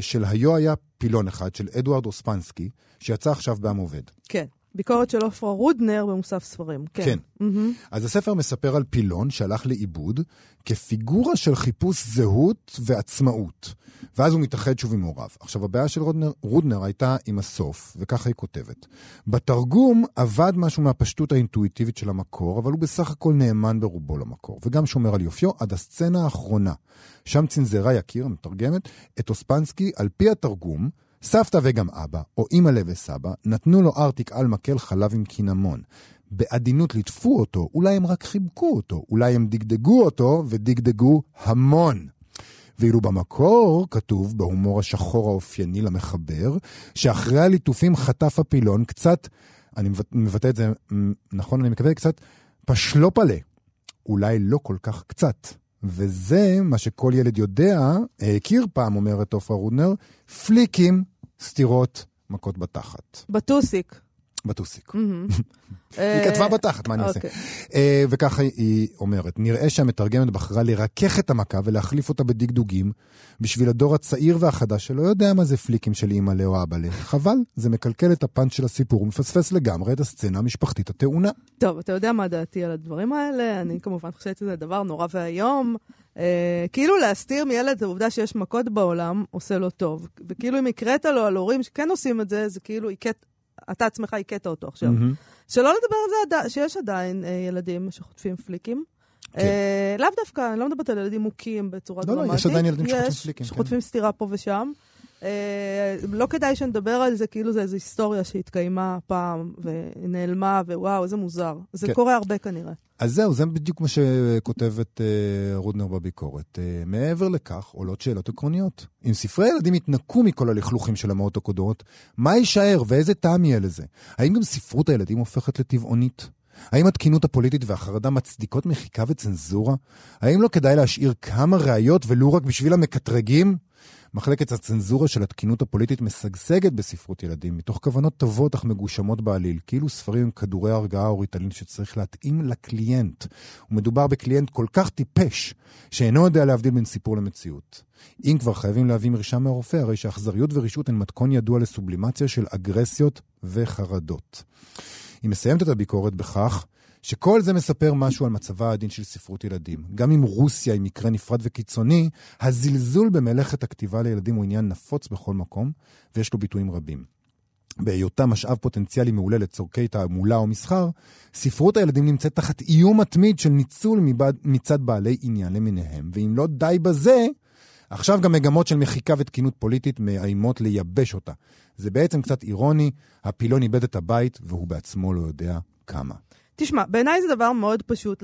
של היו היה פילון אחד, של אדוארד אוספנסקי, שיצא עכשיו בעם עובד. כן. ביקורת של אופרה רודנר במוסף ספרים. כן. אז הספר מספר על פילון שהלך לאיבוד כפיגורה של חיפוש זהות ועצמאות. ואז הוא מתאחד שוב עם הוריו. עכשיו, הבעיה של רודנר הייתה עם הסוף, וככה היא כותבת. בתרגום עבד משהו מהפשטות האינטואיטיבית של המקור, אבל הוא בסך הכל נאמן ברובו למקור, וגם שומר על יופיו עד הסצנה האחרונה. שם צנזרה יקיר, המתרגמת, את אוספנסקי על פי התרגום, סבתא וגם אבא, או אמא לב סבא, נתנו לו ארטיק על מקל חלב עם קינמון. בעדינות לטפו אותו, אולי הם רק חיבקו אותו, אולי הם דגדגו אותו ודגדגו המון. ואילו במקור כתוב, בהומור השחור האופייני למחבר, שאחרי הליטופים חטף הפילון קצת, אני מבטא את זה, נכון, אני מקווה קצת, פשלו פלה, אולי לא כל כך קצת. וזה מה שכל ילד יודע, הכיר פעם, אומרת אופרה רודנר, פליקים, סתירות, מכות בתחת. בטוסיק. בטוסיק. היא כתבה בתחת, מה אני עושה? וככה היא אומרת, נראה שהמתרגמת בחרה לרכך את המכה ולהחליף אותה בדגדוגים, בשביל הדור הצעיר והחדש שלא יודע מה זה פליקים של אמא לי או אבא לי. חבל, זה מקלקל את הפאנץ' של הסיפור, ומפספס לגמרי את הסצנה המשפחתית הטעונה. טוב, אתה יודע מה דעתי על הדברים האלה? אני כמובן חושבת שזה דבר נורא והיום. כאילו להסתיר מילד העובדה שיש מכות בעולם עושה לו טוב, וכאילו אם הקראת לו על הורים שכן עושים את זה, זה כאילו אתה עצמך הקטע אותו עכשיו. שלא לדבר על זה שיש עדיין ילדים שחוטפים פליקים, לאו דווקא, אני לא מדברת על ילדים מוכים בצורה דרמטית. לא, יש עדיין ילדים שחוטפים פליקים, שחוטפים סתירה פה ושם. לא כדאי שנדבר על זה, כאילו זה איזו היסטוריה שהתקיימה פעם ונעלמה, ווואו, איזה מוזר. זה קורה הרבה כנראה. אז זהו, זה בדיוק מה שכותבת רודנר בביקורת. מעבר לכך עולות שאלות עקרוניות. אם ספרי ילדים יתנקו מכל הלכלוכים של המאות הקודמות, מה יישאר ואיזה טעם יהיה לזה? האם גם ספרות הילדים הופכת לטבעונית? האם התקינות הפוליטית והחרדה מצדיקות מחיקה וצנזורה? האם לא כדאי להשאיר כמה ראיות ולא רק בשביל המקטרגים? מחלקת הצנזורה של התקינות הפוליטית משגשגת בספרות ילדים, מתוך כוונות טובות אך מגושמות בעליל, כאילו ספרים עם כדורי הרגעה או ריטלין שצריך להתאים לקליינט. ומדובר בקליינט כל כך טיפש, שאינו יודע להבדיל בין סיפור למציאות. אם כבר חייבים להביא מרשם מהרופא, הרי שהאכזריות ורישות הן מתכון ידוע לסובלימציה של אגרסיות וחרדות. היא מסיימת את הביקורת בכך, שכל זה מספר משהו על מצבה העדין של ספרות ילדים. גם אם רוסיה היא מקרה נפרד וקיצוני, הזלזול במלאכת הכתיבה לילדים הוא עניין נפוץ בכל מקום, ויש לו ביטויים רבים. בהיותה משאב פוטנציאלי מעולה לצורכי תעמולה או מסחר, ספרות הילדים נמצאת תחת איום מתמיד של ניצול מצד בעלי עניין למיניהם, ואם לא די בזה, עכשיו גם מגמות של מחיקה ותקינות פוליטית מאיימות לייבש אותה. זה בעצם קצת אירוני, הפילון איבד את הבית, והוא בעצמו לא יודע כמה. תשמע, בעיניי זה דבר מאוד פשוט.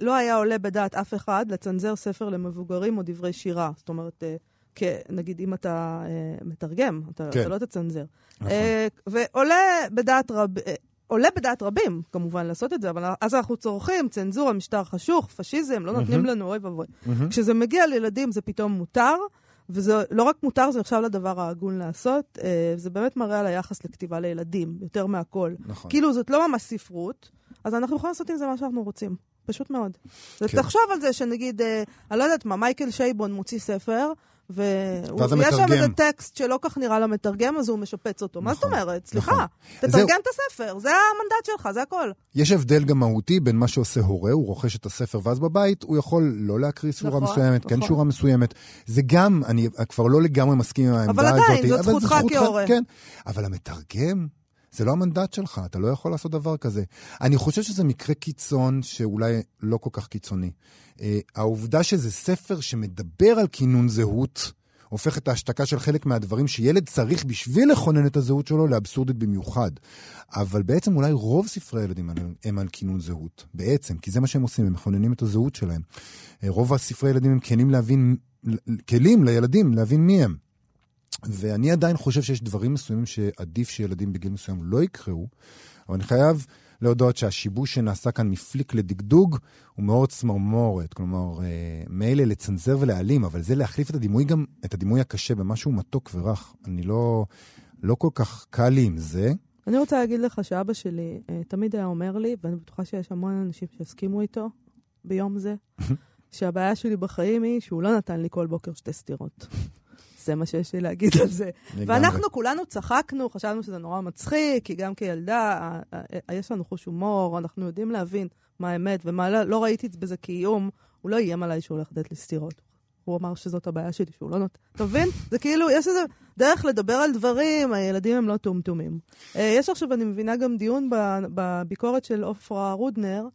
לא היה עולה בדעת אף אחד לצנזר ספר למבוגרים או דברי שירה. זאת אומרת, נגיד אם אתה מתרגם, אתה לא תצנזר. ועולה בדעת רבים, כמובן, לעשות את זה, אבל אז אנחנו צורכים צנזורה, משטר חשוך, פשיזם, לא נותנים לנו אוי ואבוי. כשזה מגיע לילדים זה פתאום מותר, וזה לא רק מותר, זה עכשיו לדבר ההגון לעשות. זה באמת מראה על היחס לכתיבה לילדים, יותר מהכל. כאילו זאת לא ממש ספרות, אז אנחנו יכולים לעשות עם זה מה שאנחנו רוצים. פשוט מאוד. תחשוב על זה שנגיד, אני לא יודעת מה, מייקל שייבון מוציא ספר, ויש שם את הטקסט שלא כך נראה למתרגם, אז הוא משפץ אותו. מה זאת אומרת? סליחה, תתרגם את הספר, זה המנדט שלך, זה הכל. יש הבדל גם מהותי בין מה שעושה הורה, הוא רוכש את הספר ואז בבית, הוא יכול לא להקריא שורה מסוימת, כן שורה מסוימת. זה גם, אני כבר לא לגמרי מסכים עם העמדה הזאת. אבל עדיין, זאת זכותך כהורה. אבל המתרגם, זה לא המנדט שלך, אתה לא יכול לעשות דבר כזה. אני חושב שזה מקרה קיצון שאולי לא כל כך קיצוני. העובדה שזה ספר שמדבר על כינון זהות, הופך את ההשתקה של חלק מהדברים שילד צריך בשביל לכונן את הזהות שלו לאבסורדית במיוחד. אבל בעצם אולי רוב ספרי ילדים הם על כינון זהות. בעצם, כי זה מה שהם עושים, הם מכוננים את הזהות שלהם. רוב הספרי ילדים הם כלים לילדים להבין מי הם. ואני עדיין חושב שיש דברים מסוימים שעדיף שילדים בגיל מסוים לא יקראו, אבל אני חייב להודות שהשיבוש שנעשה כאן מפליק לדגדוג הוא מאוד צמרמורת, כלומר, מילא לצנזר ולהעלים, אבל זה להחליף את הדימוי גם, את הדימוי הקשה במשהו מתוק ורח. אני לא כל כך קל לי עם זה. אני רוצה להגיד לך שאבא שלי תמיד היה אומר לי, ואני בטוחה שיש המון אנשים שהסכימו איתו ביום זה, שהבעיה שלי בחיים היא שהוא לא נתן לי כל בוקר שתי סתירות. זה מה שיש לי להגיד על זה. ואנחנו כולנו צחקנו, חשבנו שזה נורא מצחיק, כי גם כילדה, יש לנו חוש הומור, אנחנו יודעים להבין מה האמת, ומה לא ראיתי בזה כאיום, הוא לא איים עליי שהוא הולך לתת לי סתירות. הוא אמר שזאת הבעיה שלי, שהוא לא נותן. אתה מבין? זה כאילו, יש איזה דרך לדבר על דברים, הילדים הם לא טומטומים. יש עכשיו, אני מבינה, גם דיון בביקורת של אופרה רודנר,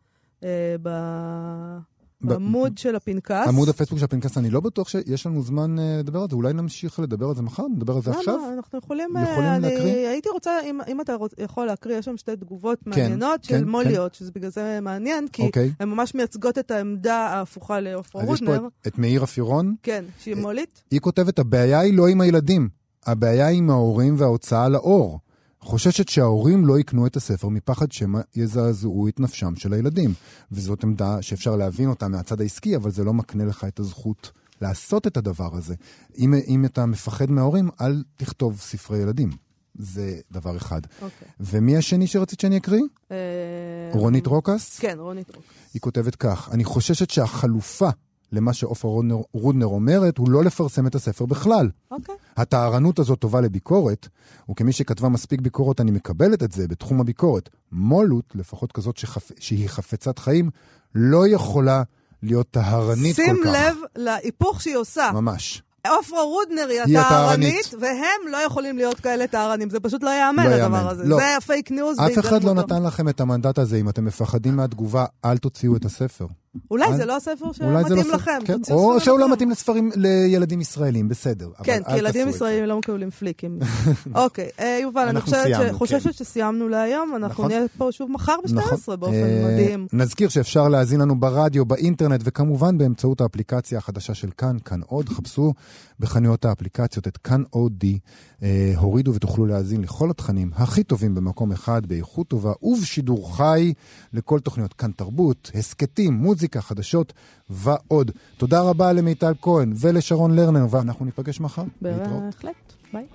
בעמוד של הפנקס. עמוד הפייסבוק של הפנקס, אני לא בטוח שיש לנו זמן לדבר על זה, אולי נמשיך לדבר על זה מחר, נדבר על זה עכשיו. לא, אנחנו יכולים להקריא. הייתי רוצה, אם אתה יכול להקריא, יש שם שתי תגובות מעניינות של מוליות, שזה בגלל זה מעניין, כי הן ממש מייצגות את העמדה ההפוכה לאופרה רודנר. אז יש פה את מאיר אפירון. כן, שהיא מולית. היא כותבת, הבעיה היא לא עם הילדים, הבעיה היא עם ההורים וההוצאה לאור. חוששת שההורים לא יקנו את הספר מפחד שמה יזעזעו את נפשם של הילדים. וזאת עמדה שאפשר להבין אותה מהצד העסקי, אבל זה לא מקנה לך את הזכות לעשות את הדבר הזה. אם אתה מפחד מההורים, אל תכתוב ספרי ילדים. זה דבר אחד. ומי השני שרצית שאני אקריא? רונית רוקס? כן, רונית רוקס. היא כותבת כך, אני חוששת שהחלופה למה שאופרה רודנר אומרת, הוא לא לפרסם את הספר בכלל. התערנות הזאת טובה לביקורת, וכמי שכתבה מספיק ביקורות, אני מקבלת את זה בתחום הביקורת. מולות, לפחות כזאת שהיא חפצת חיים, לא יכולה להיות טהרנית כל כך. שים לב להיפוך שהיא עושה. ממש. אופרה רודנר היא הטהרנית, והם לא יכולים להיות כאלה טהרנים. זה פשוט לא יאמן הדבר הזה. זה הפייק ניוז. אף אחד לא נתן לכם את המנדט הזה. אם אתם מפחדים מהתגובה, אל תוציאו את הספר. אולי זה לא הספר שמתאים לכם. או שהוא לא מתאים לספרים לילדים ישראלים, בסדר. כן, כי ילדים ישראלים לא מקבלים פליקים. אוקיי, יובל, אני חוששת שסיימנו להיום, אנחנו נהיה פה שוב מחר ב-12 באופן מדהים. נזכיר שאפשר להזין לנו ברדיו, באינטרנט, וכמובן באמצעות האפליקציה החדשה של כאן, כאן עוד, חפשו בחנויות האפליקציות את כאן אודי, הורידו ותוכלו להזין לכל התכנים הכי טובים במקום אחד, באיכות טובה ובשידור חי, לכל תוכניות כאן תרבות, הסקטים, מוזיקה, חדשות ועוד. תודה רבה למיטל כהן ולשרון לרנר, ואנחנו ניפגש מחר. בהחלט, ביי.